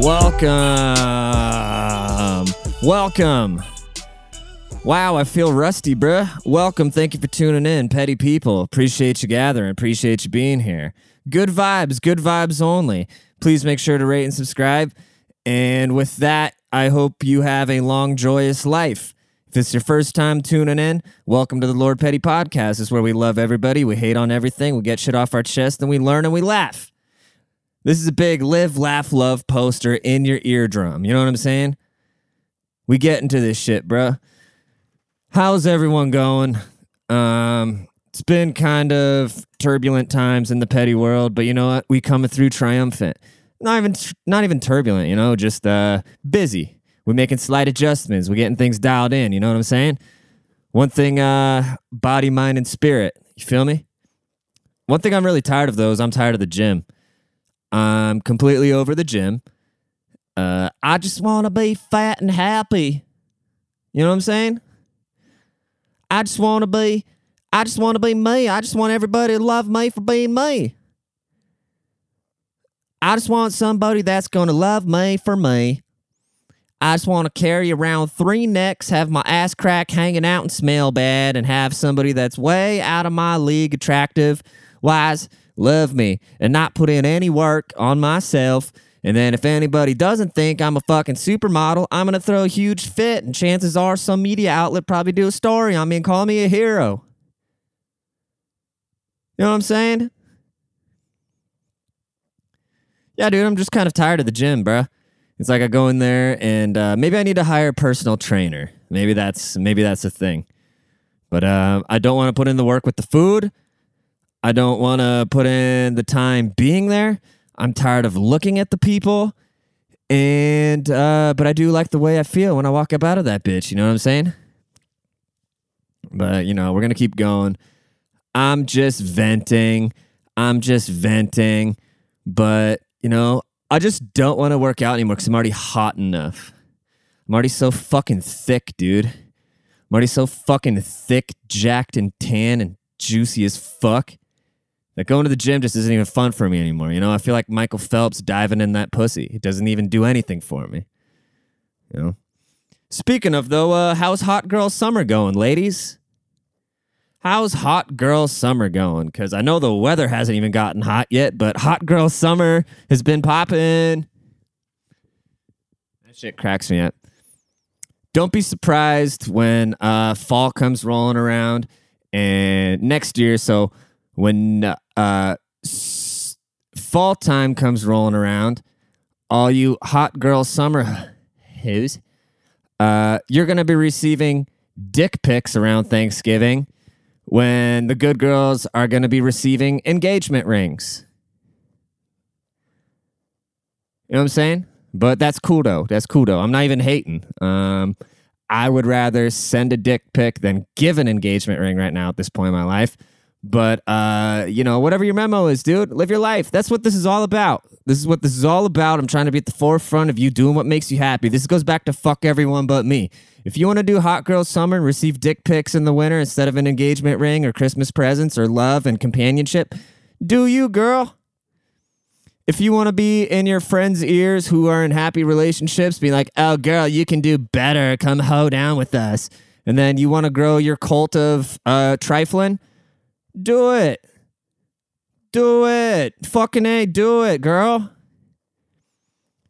Welcome. Wow, I feel rusty, bruh. Welcome. Thank you for tuning in, petty people. Appreciate you gathering. Appreciate you being here. Good vibes only. Please make sure to rate and subscribe. And with that, I hope you have a long, joyous life. If it's your first time tuning in, welcome to the Lord Petty Podcast. It's where we love everybody, we hate on everything, we get shit off our chest, and we learn and we laugh. This is a big live, laugh, love poster in your eardrum. You know what I'm saying? We get into this shit, bro. How's everyone going? It's been kind of turbulent times in the petty world, but you know what? We coming through triumphant. Not even turbulent, you know, just busy. We're making slight adjustments. We're getting things dialed in. You know what I'm saying? One thing, body, mind, and spirit. You feel me? One thing I'm really tired of, though, is I'm tired of the gym. I'm completely over the gym. I just want to be fat and happy. You know what I'm saying? I just want to be me. I just want everybody to love me for being me. I just want somebody that's going to love me for me. I just want to carry around 3 necks, have my ass crack hanging out and smell bad, and have somebody that's way out of my league, attractive, wise, love me, and not put in any work on myself. And then if anybody doesn't think I'm a fucking supermodel, I'm going to throw a huge fit, and chances are some media outlet probably do a story on me and call me a hero. You know what I'm saying? Yeah, dude, I'm just kind of tired of the gym, bruh. It's like I go in there and maybe I need to hire a personal trainer. Maybe that's a thing. But I don't want to put in the work with the food. I don't want to put in the time being there. I'm tired of looking at the people. And but I do like the way I feel when I walk up out of that bitch. You know what I'm saying? But, you know, we're going to keep going. I'm just venting. But, you know, I just don't want to work out anymore because I'm already hot enough. I'm already so fucking thick, dude. I'm already so fucking thick, jacked and tan and juicy as fuck. That going to the gym just isn't even fun for me anymore. You know, I feel like Michael Phelps diving in that pussy. It doesn't even do anything for me. You know? Speaking of, though, how's hot girl summer going, ladies? How's hot girl summer going? Because I know the weather hasn't even gotten hot yet, but hot girl summer has been popping. That shit cracks me up. Don't be surprised when fall comes rolling around and next year. So when fall time comes rolling around, all you hot girl summer hoes, you're going to be receiving dick pics around Thanksgiving, when the good girls are going to be receiving engagement rings. You know what I'm saying? But that's cool, though. I'm not even hating. I would rather send a dick pic than give an engagement ring right now at this point in my life. But, you know, whatever your memo is, dude, live your life. That's what this is all about. I'm trying to be at the forefront of you doing what makes you happy. This goes back to fuck everyone but me. If you want to do hot girl summer and receive dick pics in the winter instead of an engagement ring or Christmas presents or love and companionship, do you, girl. If you want to be in your friends' ears who are in happy relationships, be like, oh, girl, you can do better. Come hoe down with us. And then you want to grow your cult of trifling? Do it. Fucking A, do it, girl.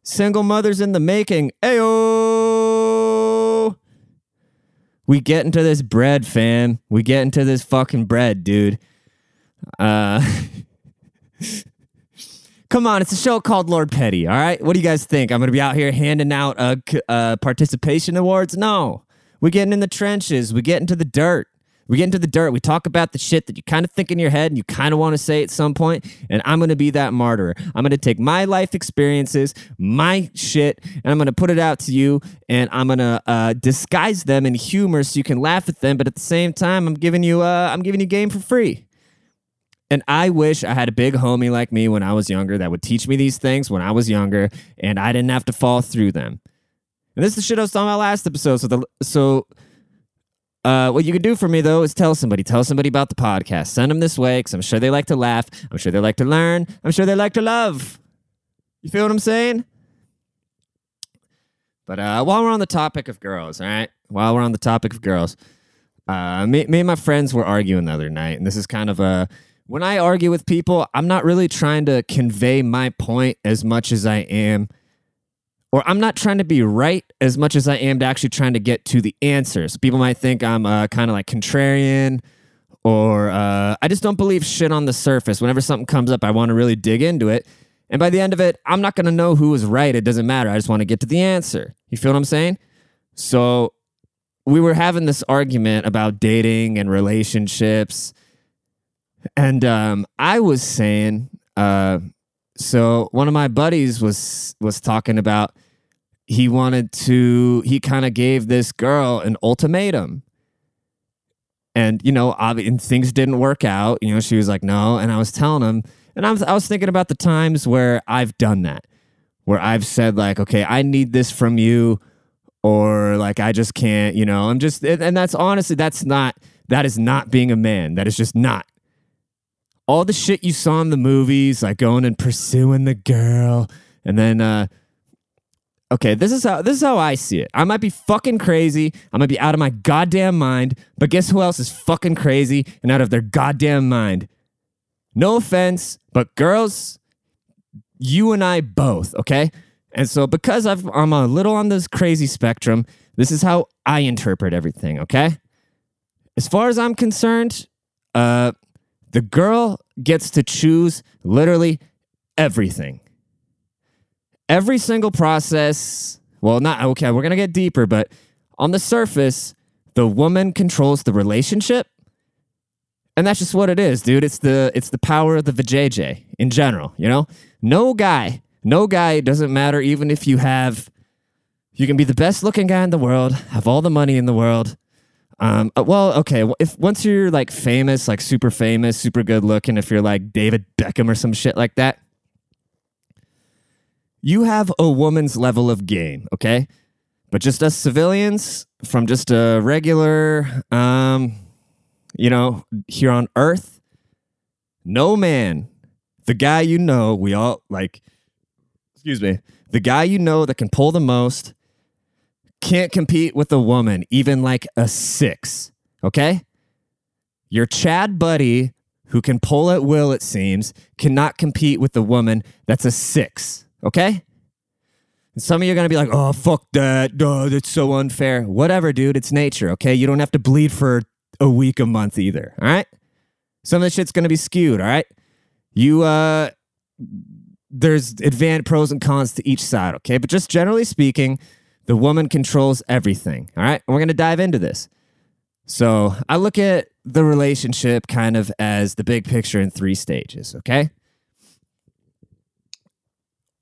Single mothers in the making. Ayo. We get into this bread, fam. We get into this fucking bread, dude. Come on, it's a show called Lord Petty, all right? What do you guys think? I'm going to be out here handing out participation awards? No. We're getting in the trenches. We get into the dirt. We talk about the shit that you kind of think in your head and you kind of want to say at some point, and I'm going to be that martyr. I'm going to take my life experiences, my shit, and I'm going to put it out to you, and I'm going to disguise them in humor so you can laugh at them, but at the same time, I'm giving you game for free. And I wish I had a big homie like me when I was younger that would teach me these things when I was younger, and I didn't have to fall through them. And this is the shit I was talking about last episode, so What you can do for me, though, is tell somebody about the podcast. Send them this way, because I'm sure they like to laugh. I'm sure they like to learn. I'm sure they like to love. You feel what I'm saying? But while we're on the topic of girls, all right? While we're on the topic of girls, me and my friends were arguing the other night, and this is kind of a... When I argue with people, I'm not really trying to convey my point as much as I am, or I'm not trying to be right as much as I am to actually trying to get to the answers. People might think I'm kind of like contrarian, or I just don't believe shit on the surface. Whenever something comes up, I want to really dig into it. And by the end of it, I'm not going to know who was right. It doesn't matter. I just want to get to the answer. You feel what I'm saying? So we were having this argument about dating and relationships. And I was saying, so one of my buddies was talking about he kind of gave this girl an ultimatum. And, you know, and things didn't work out. You know, she was like, no. And I was telling him, and I was thinking about the times where I've done that, where I've said like, okay, I need this from you, or like, I just can't, you know, I'm just, and that's honestly, that is not being a man. That is just not. All the shit you saw in the movies, like going and pursuing the girl, and then, okay, this is how I see it. I might be fucking crazy. I might be out of my goddamn mind. But guess who else is fucking crazy and out of their goddamn mind? No offense, but girls, you and I both, okay? And so because I'm a little on this crazy spectrum, this is how I interpret everything, okay? As far as I'm concerned, the girl gets to choose literally everything. Every single process, well, not, okay, we're going to get deeper, but on the surface, the woman controls the relationship. And that's just what it is, dude. It's the power of the vajayjay in general, you know? No guy, it doesn't matter, even if you can be the best looking guy in the world, have all the money in the world. Well, okay. If once you're like famous, like super famous, super good looking, if you're like David Beckham or some shit like that, you have a woman's level of game, okay? But just us civilians from just a regular, you know, here on Earth, no man, the guy you know, we all like, excuse me, the guy you know that can pull the most can't compete with a woman, even like a 6, okay? Your Chad buddy, who can pull at will, it seems, cannot compete with a woman that's a 6, okay? And some of you are going to be like, oh, fuck that. Oh, that's so unfair. Whatever, dude. It's nature, okay? You don't have to bleed for a week, a month either, all right? Some of this shit's going to be skewed, all right? You, there's advantage, pros and cons to each side, okay? But just generally speaking... the woman controls everything, all right? And we're going to dive into this. So I look at the relationship kind of as the big picture in 3 stages, okay?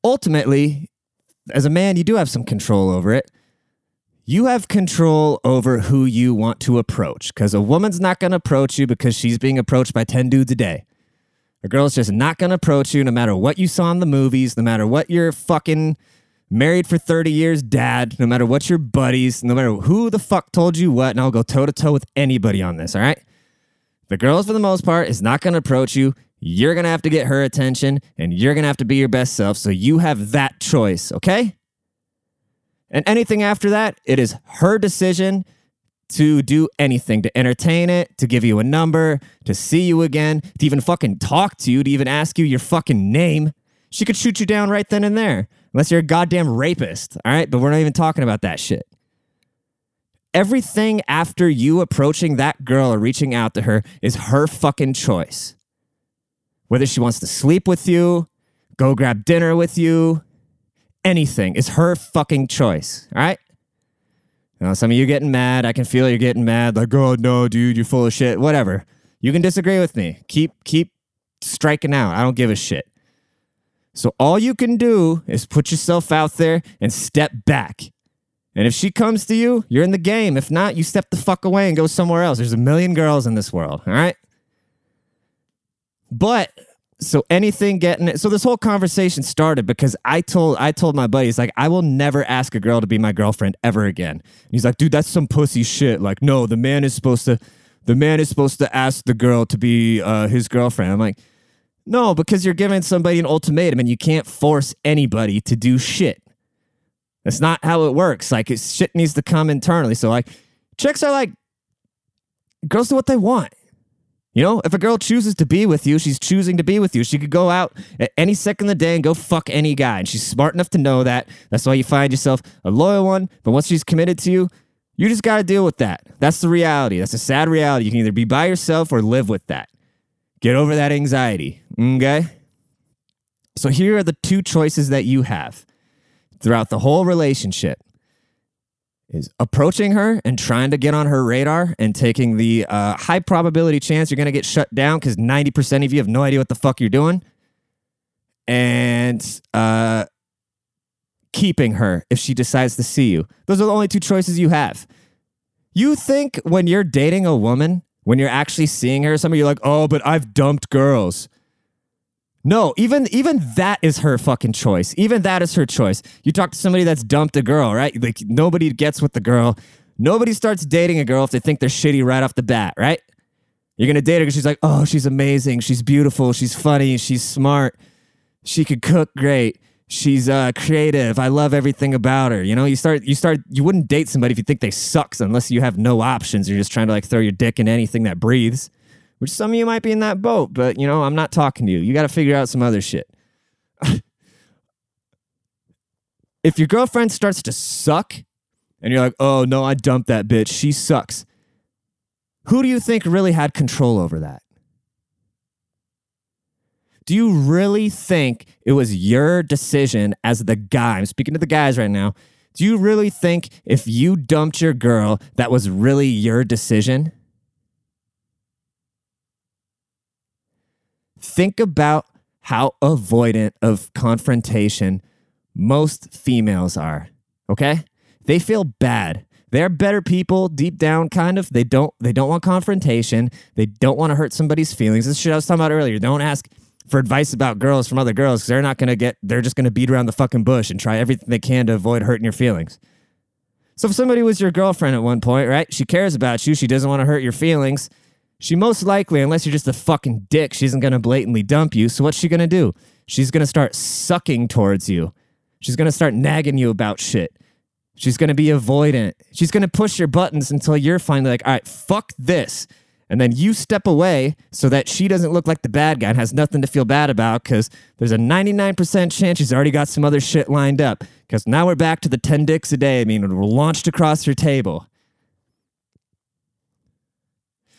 Ultimately, as a man, you do have some control over it. You have control over who you want to approach, because a woman's not going to approach you because she's being approached by 10 dudes a day. A girl's just not going to approach you no matter what you saw in the movies, no matter what your fucking... married for 30 years, dad, no matter what your buddies, no matter who the fuck told you what, and I'll go toe-to-toe with anybody on this, all right? The girls, for the most part, is not going to approach you. You're going to have to get her attention, and you're going to have to be your best self, so you have that choice, okay? And anything after that, it is her decision to do anything, to entertain it, to give you a number, to see you again, to even fucking talk to you, to even ask you your fucking name. She could shoot you down right then and there. Unless you're a goddamn rapist, all right? But we're not even talking about that shit. Everything after you approaching that girl or reaching out to her is her fucking choice. Whether she wants to sleep with you, go grab dinner with you, anything is her fucking choice, all right? Now, some of you getting mad. I can feel you're getting mad. Like, oh, no, dude, you're full of shit. Whatever. You can disagree with me. Keep striking out. I don't give a shit. So all you can do is put yourself out there and step back. And if she comes to you, you're in the game. If not, you step the fuck away and go somewhere else. There's a million girls in this world, all right? But So anything getting it. So this whole conversation started because I told my buddies, like, I will never ask a girl to be my girlfriend ever again. And he's like, dude, that's some pussy shit. Like, no, the man is supposed to ask the girl to be his girlfriend. I'm like, no, because you're giving somebody an ultimatum and you can't force anybody to do shit. That's not how it works. Like, shit needs to come internally. So like, chicks are like, girls do what they want. You know, if a girl chooses to be with you, she's choosing to be with you. She could go out at any second of the day and go fuck any guy. And she's smart enough to know that. That's why you find yourself a loyal one. But once she's committed to you, you just got to deal with that. That's the reality. That's a sad reality. You can either be by yourself or live with that. Get over that anxiety. Okay? So here are the two choices that you have throughout the whole relationship. Is approaching her and trying to get on her radar and taking the high probability chance you're going to get shut down because 90% of you have no idea what the fuck you're doing. And keeping her if she decides to see you. Those are the only two choices you have. You think when you're dating a woman, when you're actually seeing her, some of you are like, oh, but I've dumped girls. No, even that is her fucking choice. Even that is her choice. You talk to somebody that's dumped a girl, right? Like, nobody gets with the girl. Nobody starts dating a girl if they think they're shitty right off the bat, right? You're going to date her because she's like, oh, she's amazing. She's beautiful. She's funny. She's smart. She could cook great. She's creative. I love everything about her. You know, you wouldn't date somebody if you think they sucks unless you have no options. You're just trying to like throw your dick in anything that breathes. Which some of you might be in that boat, but, you know, I'm not talking to you. You got to figure out some other shit. If your girlfriend starts to suck and you're like, oh, no, I dumped that bitch. She sucks. Who do you think really had control over that? Do you really think it was your decision as the guy? I'm speaking to the guys right now. Do you really think if you dumped your girl, that was really your decision? Think about how avoidant of confrontation most females are, okay? They feel bad. They're better people deep down, kind of. They don't want confrontation. They don't want to hurt somebody's feelings. This shit I was talking about earlier. Don't ask for advice about girls from other girls because they're just going to beat around the fucking bush and try everything they can to avoid hurting your feelings. So if somebody was your girlfriend at one point, right? She cares about you. She doesn't want to hurt your feelings. She most likely, unless you're just a fucking dick, she isn't going to blatantly dump you. So what's she going to do? She's going to start sucking towards you. She's going to start nagging you about shit. She's going to be avoidant. She's going to push your buttons until you're finally like, all right, fuck this. And then you step away so that she doesn't look like the bad guy and has nothing to feel bad about because there's a 99% chance she's already got some other shit lined up because now we're back to the 10 dicks a day. I mean, we're launched across your table.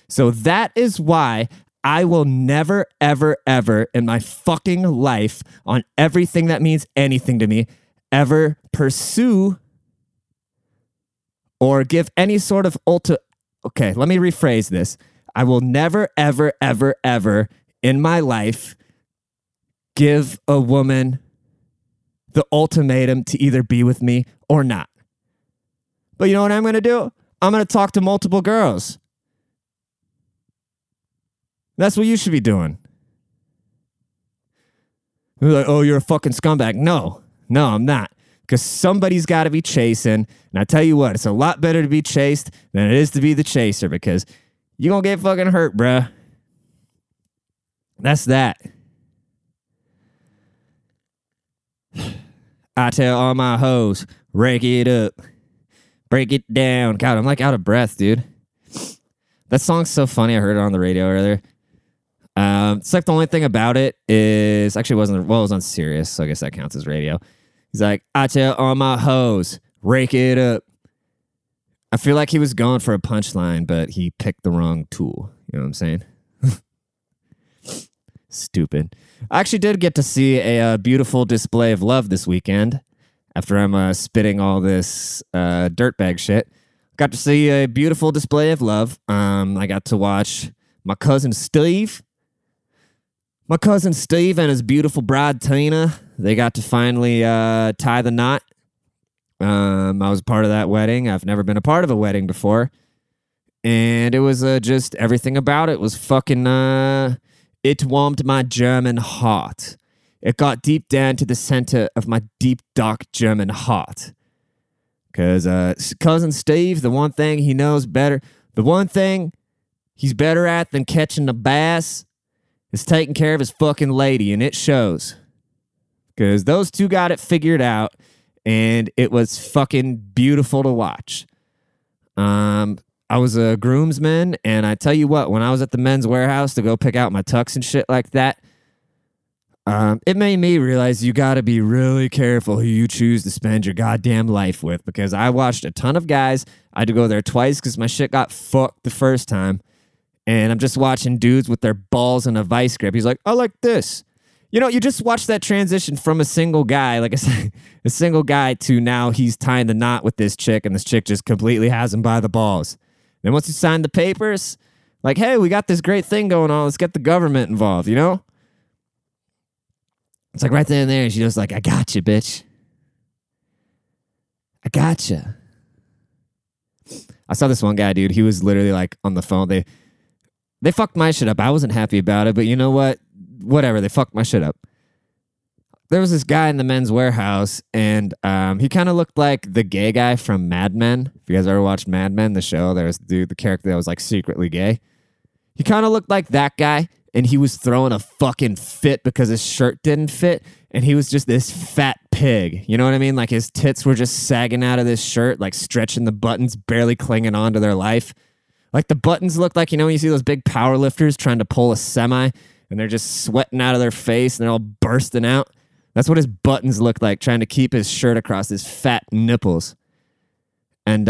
So that is why I will never, ever, ever in my fucking life on everything that means anything to me ever pursue or give any sort of Okay, let me rephrase this. I will never, ever, ever, ever in my life give a woman the ultimatum to either be with me or not. But you know what I'm going to do? I'm going to talk to multiple girls. That's what you should be doing. You're like, oh, you're a fucking scumbag. No, I'm not. Because somebody's got to be chasing. And I tell you what, it's a lot better to be chased than it is to be the chaser because you're going to get fucking hurt, bruh. That's that. I tell all my hoes, rake it up. Break it down. God, I'm like out of breath, dude. That song's so funny. I heard it on the radio earlier. It's like the only thing about it is... Actually, it was on Sirius, so I guess that counts as radio. He's like, I tell all my hoes, rake it up. I feel like he was going for a punchline, but he picked the wrong tool. You know what I'm saying? Stupid. I actually did get to see a beautiful display of love this weekend after I'm spitting all this dirtbag shit. Got to see a beautiful display of love. I got to watch my cousin Steve. My cousin Steve and his beautiful bride, Tina. They got to finally tie the knot. I was part of that wedding. I've never been a part of a wedding before. And it was just everything about it was fucking... It warmed my German heart. It got deep down to the center of my deep, dark German heart. Because cousin Steve, the one thing he knows better, the one thing he's better at than catching a bass is taking care of his fucking lady, and it shows. Because those two got it figured out, and it was fucking beautiful to watch. I was a groomsman, and I tell you what, when I was at the Men's Wearhouse to go pick out my tux and shit like that, it made me realize you got to be really careful who you choose to spend your goddamn life with, because I watched a ton of guys. I had to go there twice because my shit got fucked the first time, and I'm just watching dudes with their balls in a vice grip. He's like, I like this. You know, you just watch that transition from a single guy, like a single guy, to now he's tying the knot with this chick, and this chick just completely has him by the balls. Then once you sign the papers, like, hey, we got this great thing going on. Let's get the government involved, you know? It's like right then and there, and she was like, I got you, bitch. I got you. I saw this one guy, dude. He was literally like on the phone. They fucked my shit up. I wasn't happy about it, but you know what? Whatever, they fucked my shit up. There was this guy in the Men's Wearhouse, and he kind of looked like the gay guy from Mad Men. If you guys ever watched Mad Men, the show, there was the character that was like secretly gay. He kind of looked like that guy, and he was throwing a fucking fit because his shirt didn't fit, and he was just this fat pig. You know what I mean? Like his tits were just sagging out of this shirt, like stretching the buttons, barely clinging on to their life. Like the buttons looked like, you know, when you see those big power lifters trying to pull a semi, and they're just sweating out of their face, and they're all bursting out. That's what his buttons looked like, trying to keep his shirt across his fat nipples. And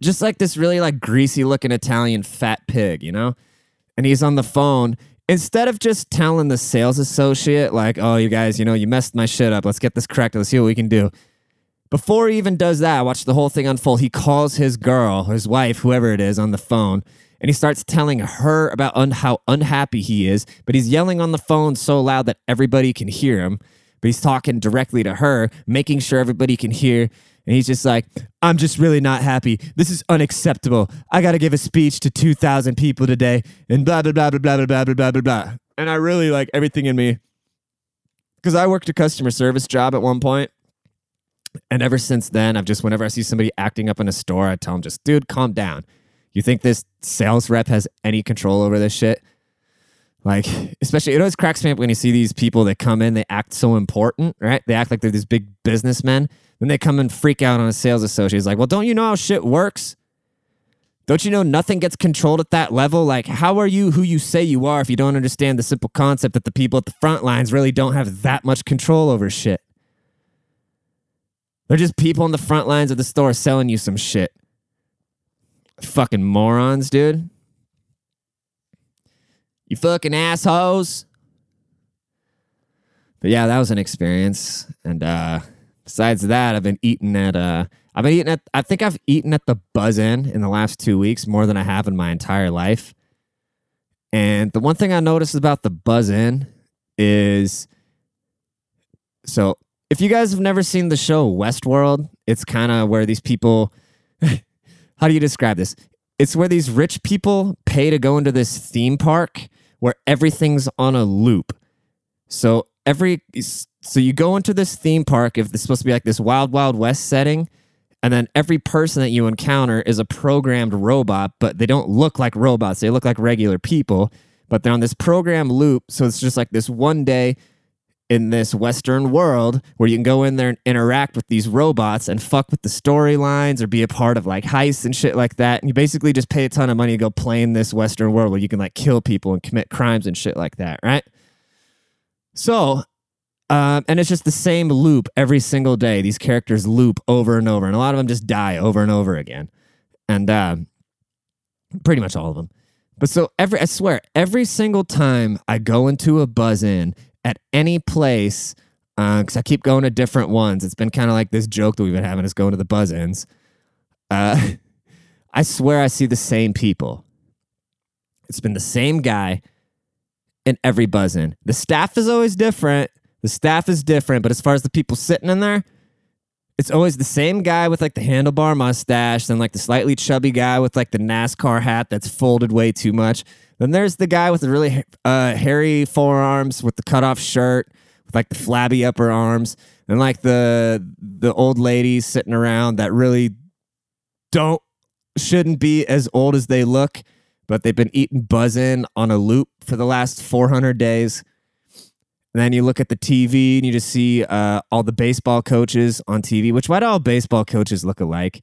just like this really like greasy-looking Italian fat pig, you know? And he's on the phone. Instead of just telling the sales associate, like, oh, you guys, you know, you messed my shit up. Let's get this corrected. Let's see what we can do. Before he even does that, I watch the whole thing unfold. He calls his girl, his wife, whoever it is, on the phone. And he starts telling her about how unhappy he is, but he's yelling on the phone so loud that everybody can hear him. But he's talking directly to her, making sure everybody can hear. And he's just like, I'm just really not happy. This is unacceptable. I got to give a speech to 2,000 people today. And blah, blah, blah, blah, blah, blah, blah, blah, blah, blah. And I really like everything in me. Because I worked a customer service job at one point. And ever since then, I've just, whenever I see somebody acting up in a store, I tell them just, dude, calm down. You think this sales rep has any control over this shit? Like, especially, it always cracks me up when you see these people that come in, they act so important, right? They act like they're these big businessmen. Then they come and freak out on a sales associate. It's like, well, don't you know how shit works? Don't you know nothing gets controlled at that level? Like, how are you who you say you are if you don't understand the simple concept that the people at the front lines really don't have that much control over shit? They're just people on the front lines of the store selling you some shit. Fucking morons, dude. You fucking assholes. But yeah, that was an experience. And besides that, I've been eating at I think I've eaten at the Buzz in the last 2 weeks more than I have in my entire life. And the one thing I noticed about the Buzz In is, so if you guys have never seen the show Westworld, it's kind of where these people how do you describe this? It's where these rich people pay to go into this theme park where everything's on a loop. So you go into this theme park, if it's supposed to be like this Wild Wild West setting, and then every person that you encounter is a programmed robot, but they don't look like robots. They look like regular people, but they're on this program loop. So it's just like this one day in this Western world where you can go in there and interact with these robots and fuck with the storylines or be a part of like heists and shit like that. And you basically just pay a ton of money to go play in this Western world where you can like kill people and commit crimes and shit like that, right? So, and it's just the same loop every single day. These characters loop over and over, and a lot of them just die over and over again. And pretty much all of them. But so every single time I go into a Buzz In, at any place, because I keep going to different ones. It's been kind of like this joke that we've been having is going to the Buzz-Ins. I swear I see the same people. It's been the same guy in every Buzz-In. The staff is always different. The staff is different, but as far as the people sitting in there, it's always the same guy with like the handlebar mustache, then like the slightly chubby guy with like the NASCAR hat that's folded way too much. Then there's the guy with the really hairy forearms with the cutoff shirt, with like the flabby upper arms, and like the old ladies sitting around that really shouldn't be as old as they look, but they've been eating Buzz In on a loop for the last 400 days. And then you look at the TV and you just see all the baseball coaches on TV, which why do all baseball coaches look alike?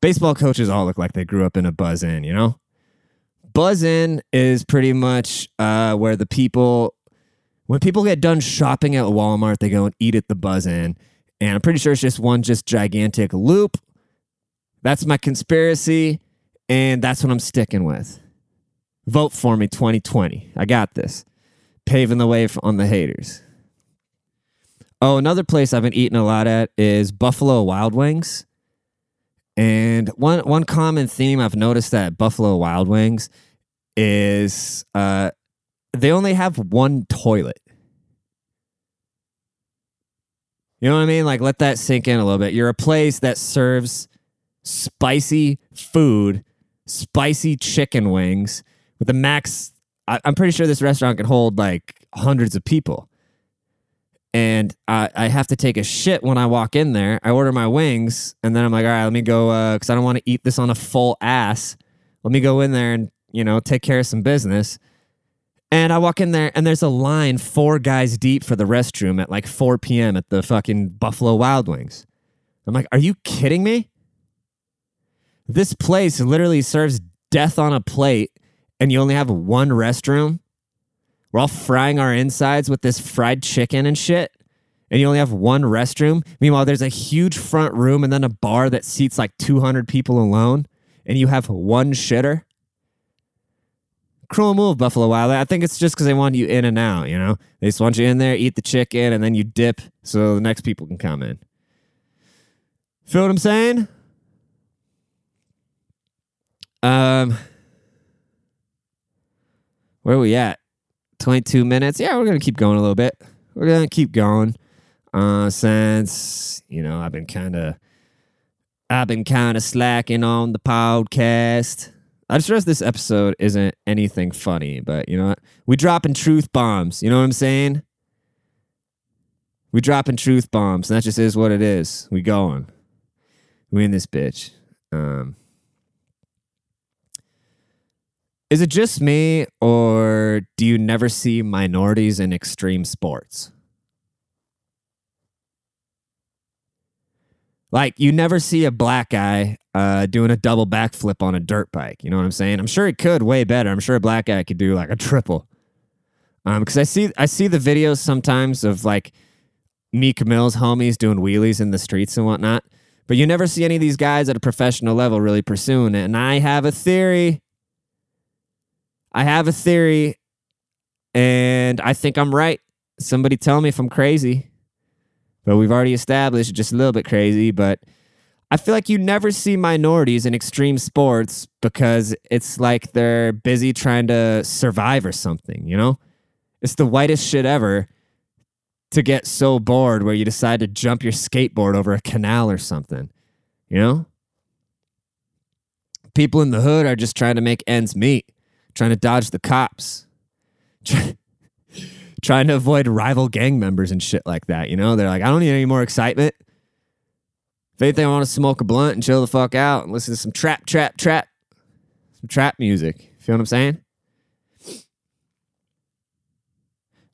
Baseball coaches all look like they grew up in a Buzz In, you know? Buzz In is pretty much where when people get done shopping at Walmart, they go and eat at the Buzz In. And I'm pretty sure it's just one gigantic loop. That's my conspiracy, and that's what I'm sticking with. Vote for me, 2020. I got this. Paving the way on the haters. Oh, another place I've been eating a lot at is Buffalo Wild Wings. And one common theme I've noticed at Buffalo Wild Wings is they only have one toilet. You know what I mean? Like, let that sink in a little bit. You're a place that serves spicy food, spicy chicken wings with the max. I'm pretty sure this restaurant can hold like hundreds of people. And I have to take a shit when I walk in there. I order my wings and then I'm like, all right, let me go because I don't want to eat this on a full ass. Let me go in there and, you know, take care of some business. And I walk in there and there's a line 4 guys deep for the restroom at like 4 p.m. at the fucking Buffalo Wild Wings. I'm like, are you kidding me? This place literally serves death on a plate. And you only have one restroom? We're all frying our insides with this fried chicken and shit. And you only have one restroom? Meanwhile, there's a huge front room and then a bar that seats like 200 people alone. And you have one shitter? Cruel move, Buffalo Wild. I think it's just because they want you in and out, you know? They just want you in there, eat the chicken, and then you dip so the next people can come in. Feel what I'm saying? Where are we at? 22 minutes. Yeah, we're going to keep going a little bit. We're going to keep going since, you know, I've been kind of slacking on the podcast. I just realized this episode isn't anything funny, but you know what? We dropping truth bombs. You know what I'm saying? We dropping truth bombs. And that just is what it is. We going. We in this bitch. Is it just me, or do you never see minorities in extreme sports? Like, you never see a black guy doing a double backflip on a dirt bike. You know what I'm saying? I'm sure he could way better. I'm sure a black guy could do like a triple. Because I see the videos sometimes of like Meek Mill's homies doing wheelies in the streets and whatnot. But you never see any of these guys at a professional level really pursuing it. And I have a theory. And I think I'm right. Somebody tell me if I'm crazy. But we've already established just a little bit crazy. But I feel like you never see minorities in extreme sports because it's like they're busy trying to survive or something, you know? It's the whitest shit ever to get so bored where you decide to jump your skateboard over a canal or something, you know? People in the hood are just trying to make ends meet. Trying to dodge the cops, trying to avoid rival gang members and shit like that. You know, they're like, I don't need any more excitement. If anything, I want to smoke a blunt and chill the fuck out and listen to some trap, some trap music. Feel what I'm saying?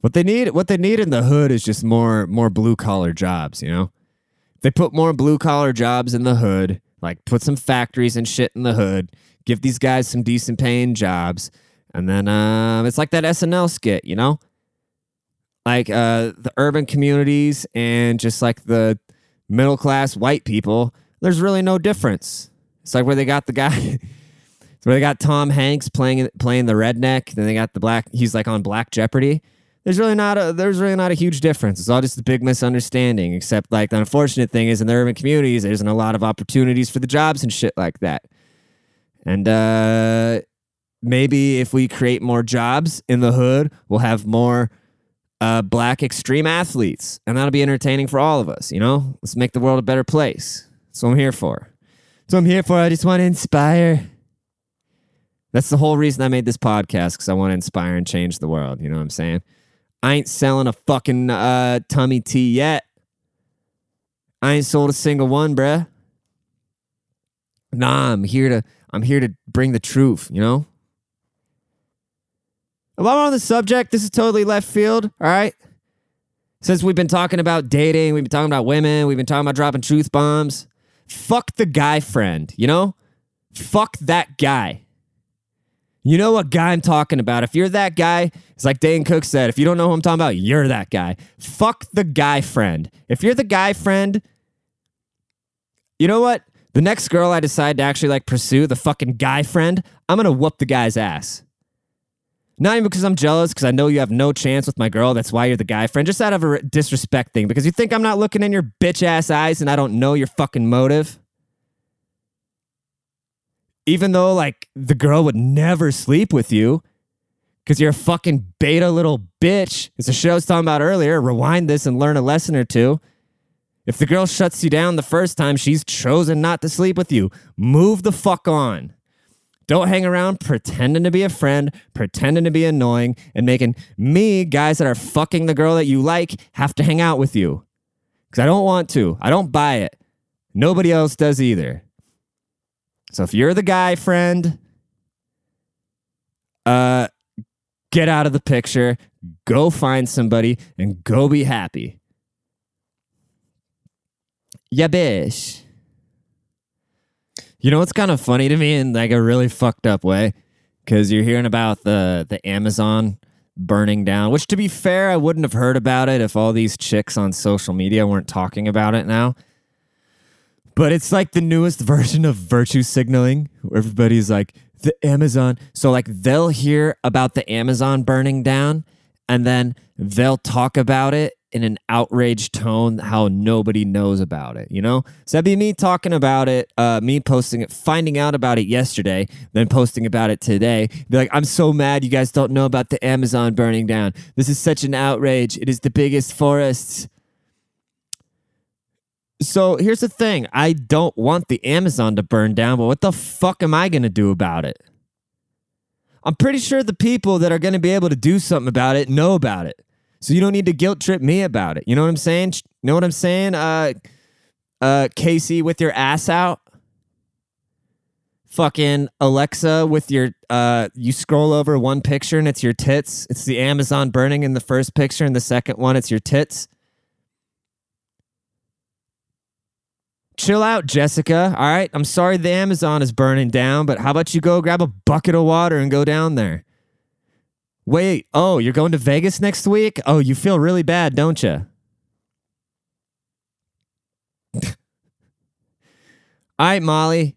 What they need in the hood is just more blue collar jobs. You know, if they put more blue collar jobs in the hood, like put some factories and shit in the hood. Give these guys some decent paying jobs. And then it's like that SNL skit, you know? Like the urban communities and just like the middle class white people, there's really no difference. It's like where they got the guy, it's where they got Tom Hanks playing the redneck. Then they got he's like on Black Jeopardy. There's really not a huge difference. It's all just a big misunderstanding, except like the unfortunate thing is in the urban communities, there isn't a lot of opportunities for the jobs and shit like that. And maybe if we create more jobs in the hood, we'll have more black extreme athletes, and that'll be entertaining for all of us, you know? Let's make the world a better place. That's what I'm here for. That's what I'm here for. I just want to inspire. That's the whole reason I made this podcast, because I want to inspire and change the world, you know what I'm saying? I ain't selling a fucking tummy tea yet. I ain't sold a single one, bruh. Nah, I'm here to bring the truth, you know? While we're on the subject, this is totally left field, all right? Since we've been talking about dating, we've been talking about women, we've been talking about dropping truth bombs. Fuck the guy friend, you know? Fuck that guy. You know what guy I'm talking about. If you're that guy, it's like Dane Cook said, if you don't know who I'm talking about, you're that guy. Fuck the guy friend. If you're the guy friend, you know what? The next girl I decide to actually like pursue, the fucking guy friend, I'm going to whoop the guy's ass. Not even because I'm jealous, because I know you have no chance with my girl. That's why you're the guy friend. Just out of a disrespect thing, because you think I'm not looking in your bitch ass eyes and I don't know your fucking motive. Even though, like, the girl would never sleep with you because you're a fucking beta little bitch. It's a show I was talking about earlier. Rewind this and learn a lesson or two. If the girl shuts you down the first time, she's chosen not to sleep with you. Move the fuck on. Don't hang around pretending to be a friend, pretending to be annoying, and making me, guys that are fucking the girl that you like, have to hang out with you. Because I don't want to. I don't buy it. Nobody else does either. So if you're the guy friend, get out of the picture, go find somebody, and go be happy. Yeah, bish. You know what's kind of funny to me in like a really fucked up way? Because you're hearing about the Amazon burning down, which to be fair, I wouldn't have heard about it if all these chicks on social media weren't talking about it now. But it's like the newest version of virtue signaling, where everybody's like, the Amazon. So like they'll hear about the Amazon burning down and then they'll talk about it in an outraged tone, how nobody knows about it, you know? So that'd be me talking about it, me posting it, finding out about it yesterday, then posting about it today. Be like, I'm so mad you guys don't know about the Amazon burning down. This is such an outrage. It is the biggest forests. So here's the thing. I don't want the Amazon to burn down, but what the fuck am I going to do about it? I'm pretty sure the people that are going to be able to do something about it know about it. So you don't need to guilt trip me about it. You know what I'm saying? Casey with your ass out. Fucking Alexa with your, you scroll over one picture and it's your tits. It's the Amazon burning in the first picture and the second one, it's your tits. Chill out, Jessica. All right. I'm sorry the Amazon is burning down, but how about you go grab a bucket of water and go down there? Wait. Oh, you're going to Vegas next week? Oh, you feel really bad, don't you? All right, Molly.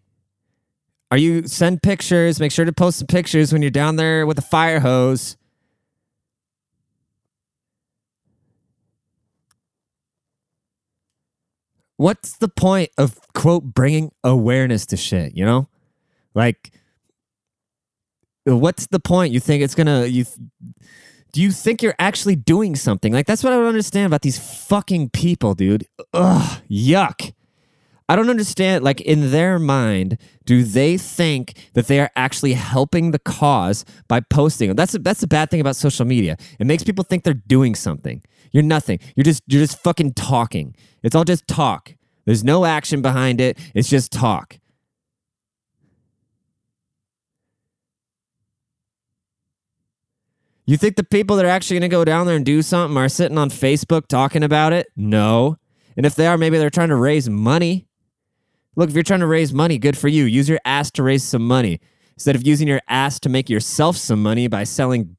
Are you send pictures? Make sure to post some pictures when you're down there with a fire hose. What's the point of, quote, bringing awareness to shit, you know? Like, what's the point? You think it's going to... Do you think you're actually doing something? Like, that's what I don't understand about these fucking people, dude. Ugh, yuck. I don't understand, like, in their mind, do they think that they are actually helping the cause by posting? That's the bad thing about social media. It makes people think they're doing something. You're nothing. You're just fucking talking. It's all just talk. There's no action behind it. It's just talk. You think the people that are actually going to go down there and do something are sitting on Facebook talking about it? No. And if they are, maybe they're trying to raise money. Look, if you're trying to raise money, good for you. Use your ass to raise some money instead of using your ass to make yourself some money by selling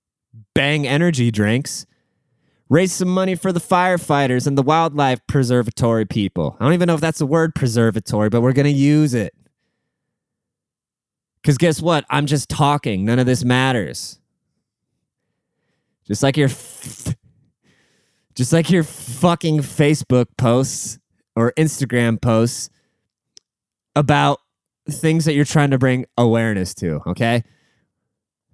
bang energy drinks. Raise some money for the firefighters and the wildlife preservatory people. I don't even know if that's the word preservatory, but we're going to use it. Because guess what? I'm just talking. None of this matters. Just like your fucking Facebook posts or Instagram posts about things that you're trying to bring awareness to, okay?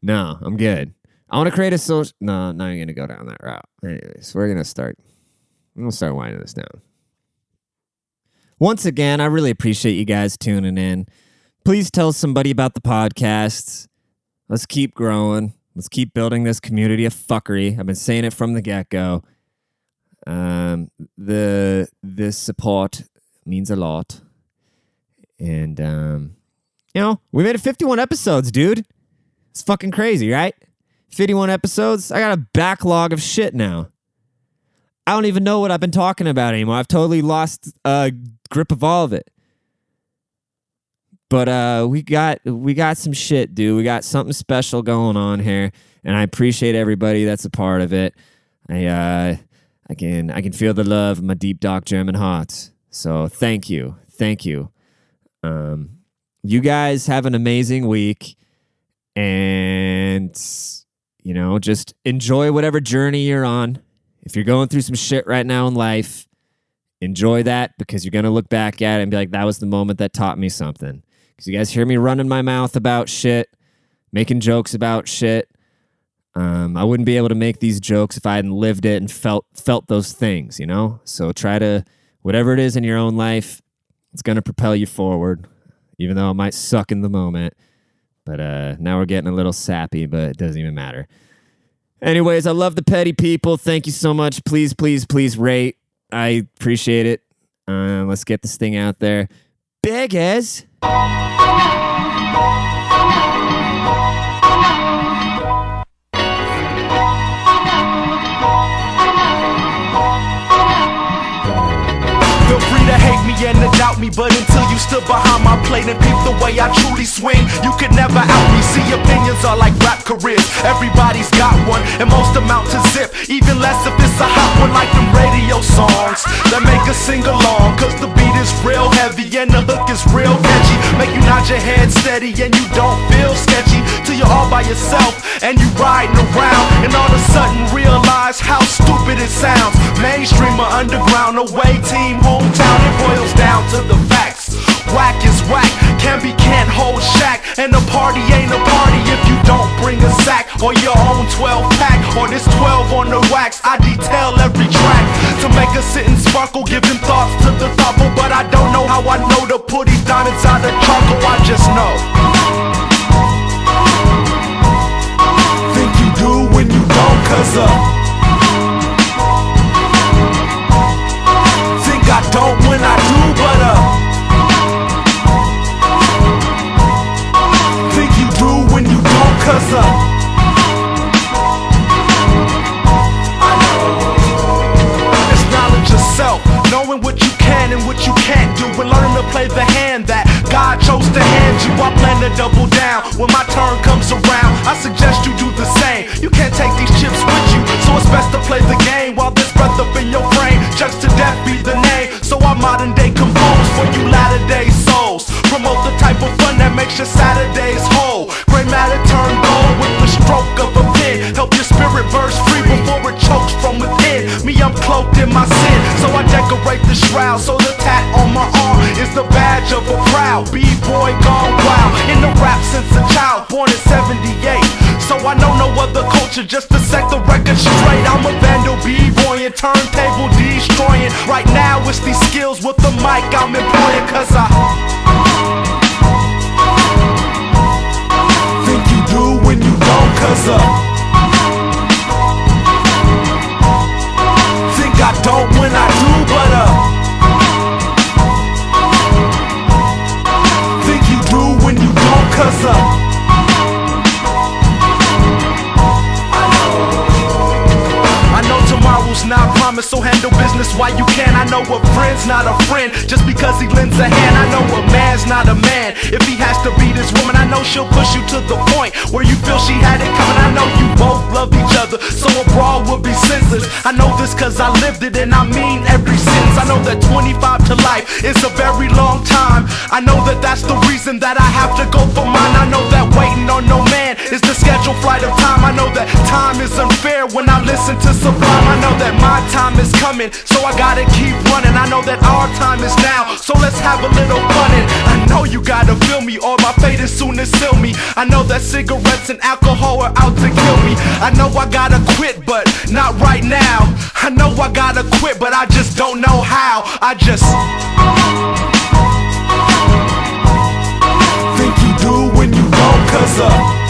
No, I'm good. I want to create a social... No, I'm not going to go down that route. Anyways, we're going to start... I'm going to start winding this down. Once again, I really appreciate you guys tuning in. Please tell somebody about the podcast. Let's keep growing. Let's keep building this community of fuckery. I've been saying it from the get-go. The support means a lot. And, you know, we made it 51 episodes, dude. It's fucking crazy, right? 51 episodes. I got a backlog of shit now. I don't even know what I've been talking about anymore. I've totally lost grip of all of it. But we got some shit, dude. We got something special going on here, and I appreciate everybody that's a part of it. I can feel the love of my deep dark German heart. So thank you. You guys have an amazing week, and you know, just enjoy whatever journey you're on. If you're going through some shit right now in life, enjoy that, because you're going to look back at it and be like, that was the moment that taught me something. Because you guys hear me running my mouth about shit, making jokes about shit. I wouldn't be able to make these jokes if I hadn't lived it and felt those things, you know? So try to, whatever it is in your own life, it's going to propel you forward, even though it might suck in the moment. But now we're getting a little sappy, but it doesn't even matter. Anyways, I love the petty people. Thank you so much. Please, please, please rate. I appreciate it. Let's get this thing out there. Big as. Feel free to hate me and to doubt me, but until you stood behind my plate and peeped the way I truly swing, you could never out me. See, opinions are like rap careers. Everybody's got one, and most amount to zip. Even less if it's a hot one like them radio songs that make us sing along. Cause the beat is real heavy and the hook is real catchy. Make you nod your head steady and you don't feel sketchy till you're all by yourself and you riding around. And all of a sudden realize how stupid it sounds. Mainstream or underground, away team, hometown, it boils down to the facts. Whack is whack, can be can't hold shack. And a party ain't a party if you don't bring a sack or your own 12-pack. Or this 12 on the wax, I detail every track to make us sit and sparkle, giving thoughts to the thoughtful. But I don't know how I know to put these diamonds out of charcoal, I just know. Think you do when you don't, cause I don't when I do, but think you do when you don't, cause I know. It's knowledge yourself, knowing what you can and what you can't do, and learning to play the hand that God chose to hand you. I plan to double down when my turn comes around. I suggest you do the same. You can't take these chips with you, so it's best to play the game while this breath up in your brain. Just to death be the name, so I modern day compose for you latter-day souls. Promote the type of fun that makes your Saturdays whole. Gray matter turn gold with the stroke of a pen. Help your spirit burst free before it chokes from within. Me, I'm cloaked in my sin, so I decorate the shroud. So the tat on my arm is the badge of a proud B-boy gone wild, in the rap since a child, born in 78. So I know no other culture, just to set the record straight. I'm a vandal, B-boying, turntable destroying. Right now it's these skills with the mic I'm employing. Cause I think you do when you don't, cause I think I don't when I do, but cause I know. I know tomorrow's not promised, so handle business while you can. I know a friend's not a friend just because he lends a hand. I know a man's not a man if he has to be this woman. I know she'll push you to the point where you feel she had it coming. I know you both love each other, so a brawl would be senseless. I know this cause I lived it and I mean every sentence. I know that 25 to life is a very long time. I know that that's the reason that I have to go for mine. I know that waiting on no man is the scheduled flight of time. I know that time is unfair when I listen to Sublime. I know that my time is coming, so I gotta keep running. I know that our time is now, so let's have a little fun. And I know know you gotta feel me, or my fate is soon to seal me. I know that cigarettes and alcohol are out to kill me. I know I gotta quit, but not right now. I know I gotta quit, but I just don't know how. I just think you do when you don't, 'cause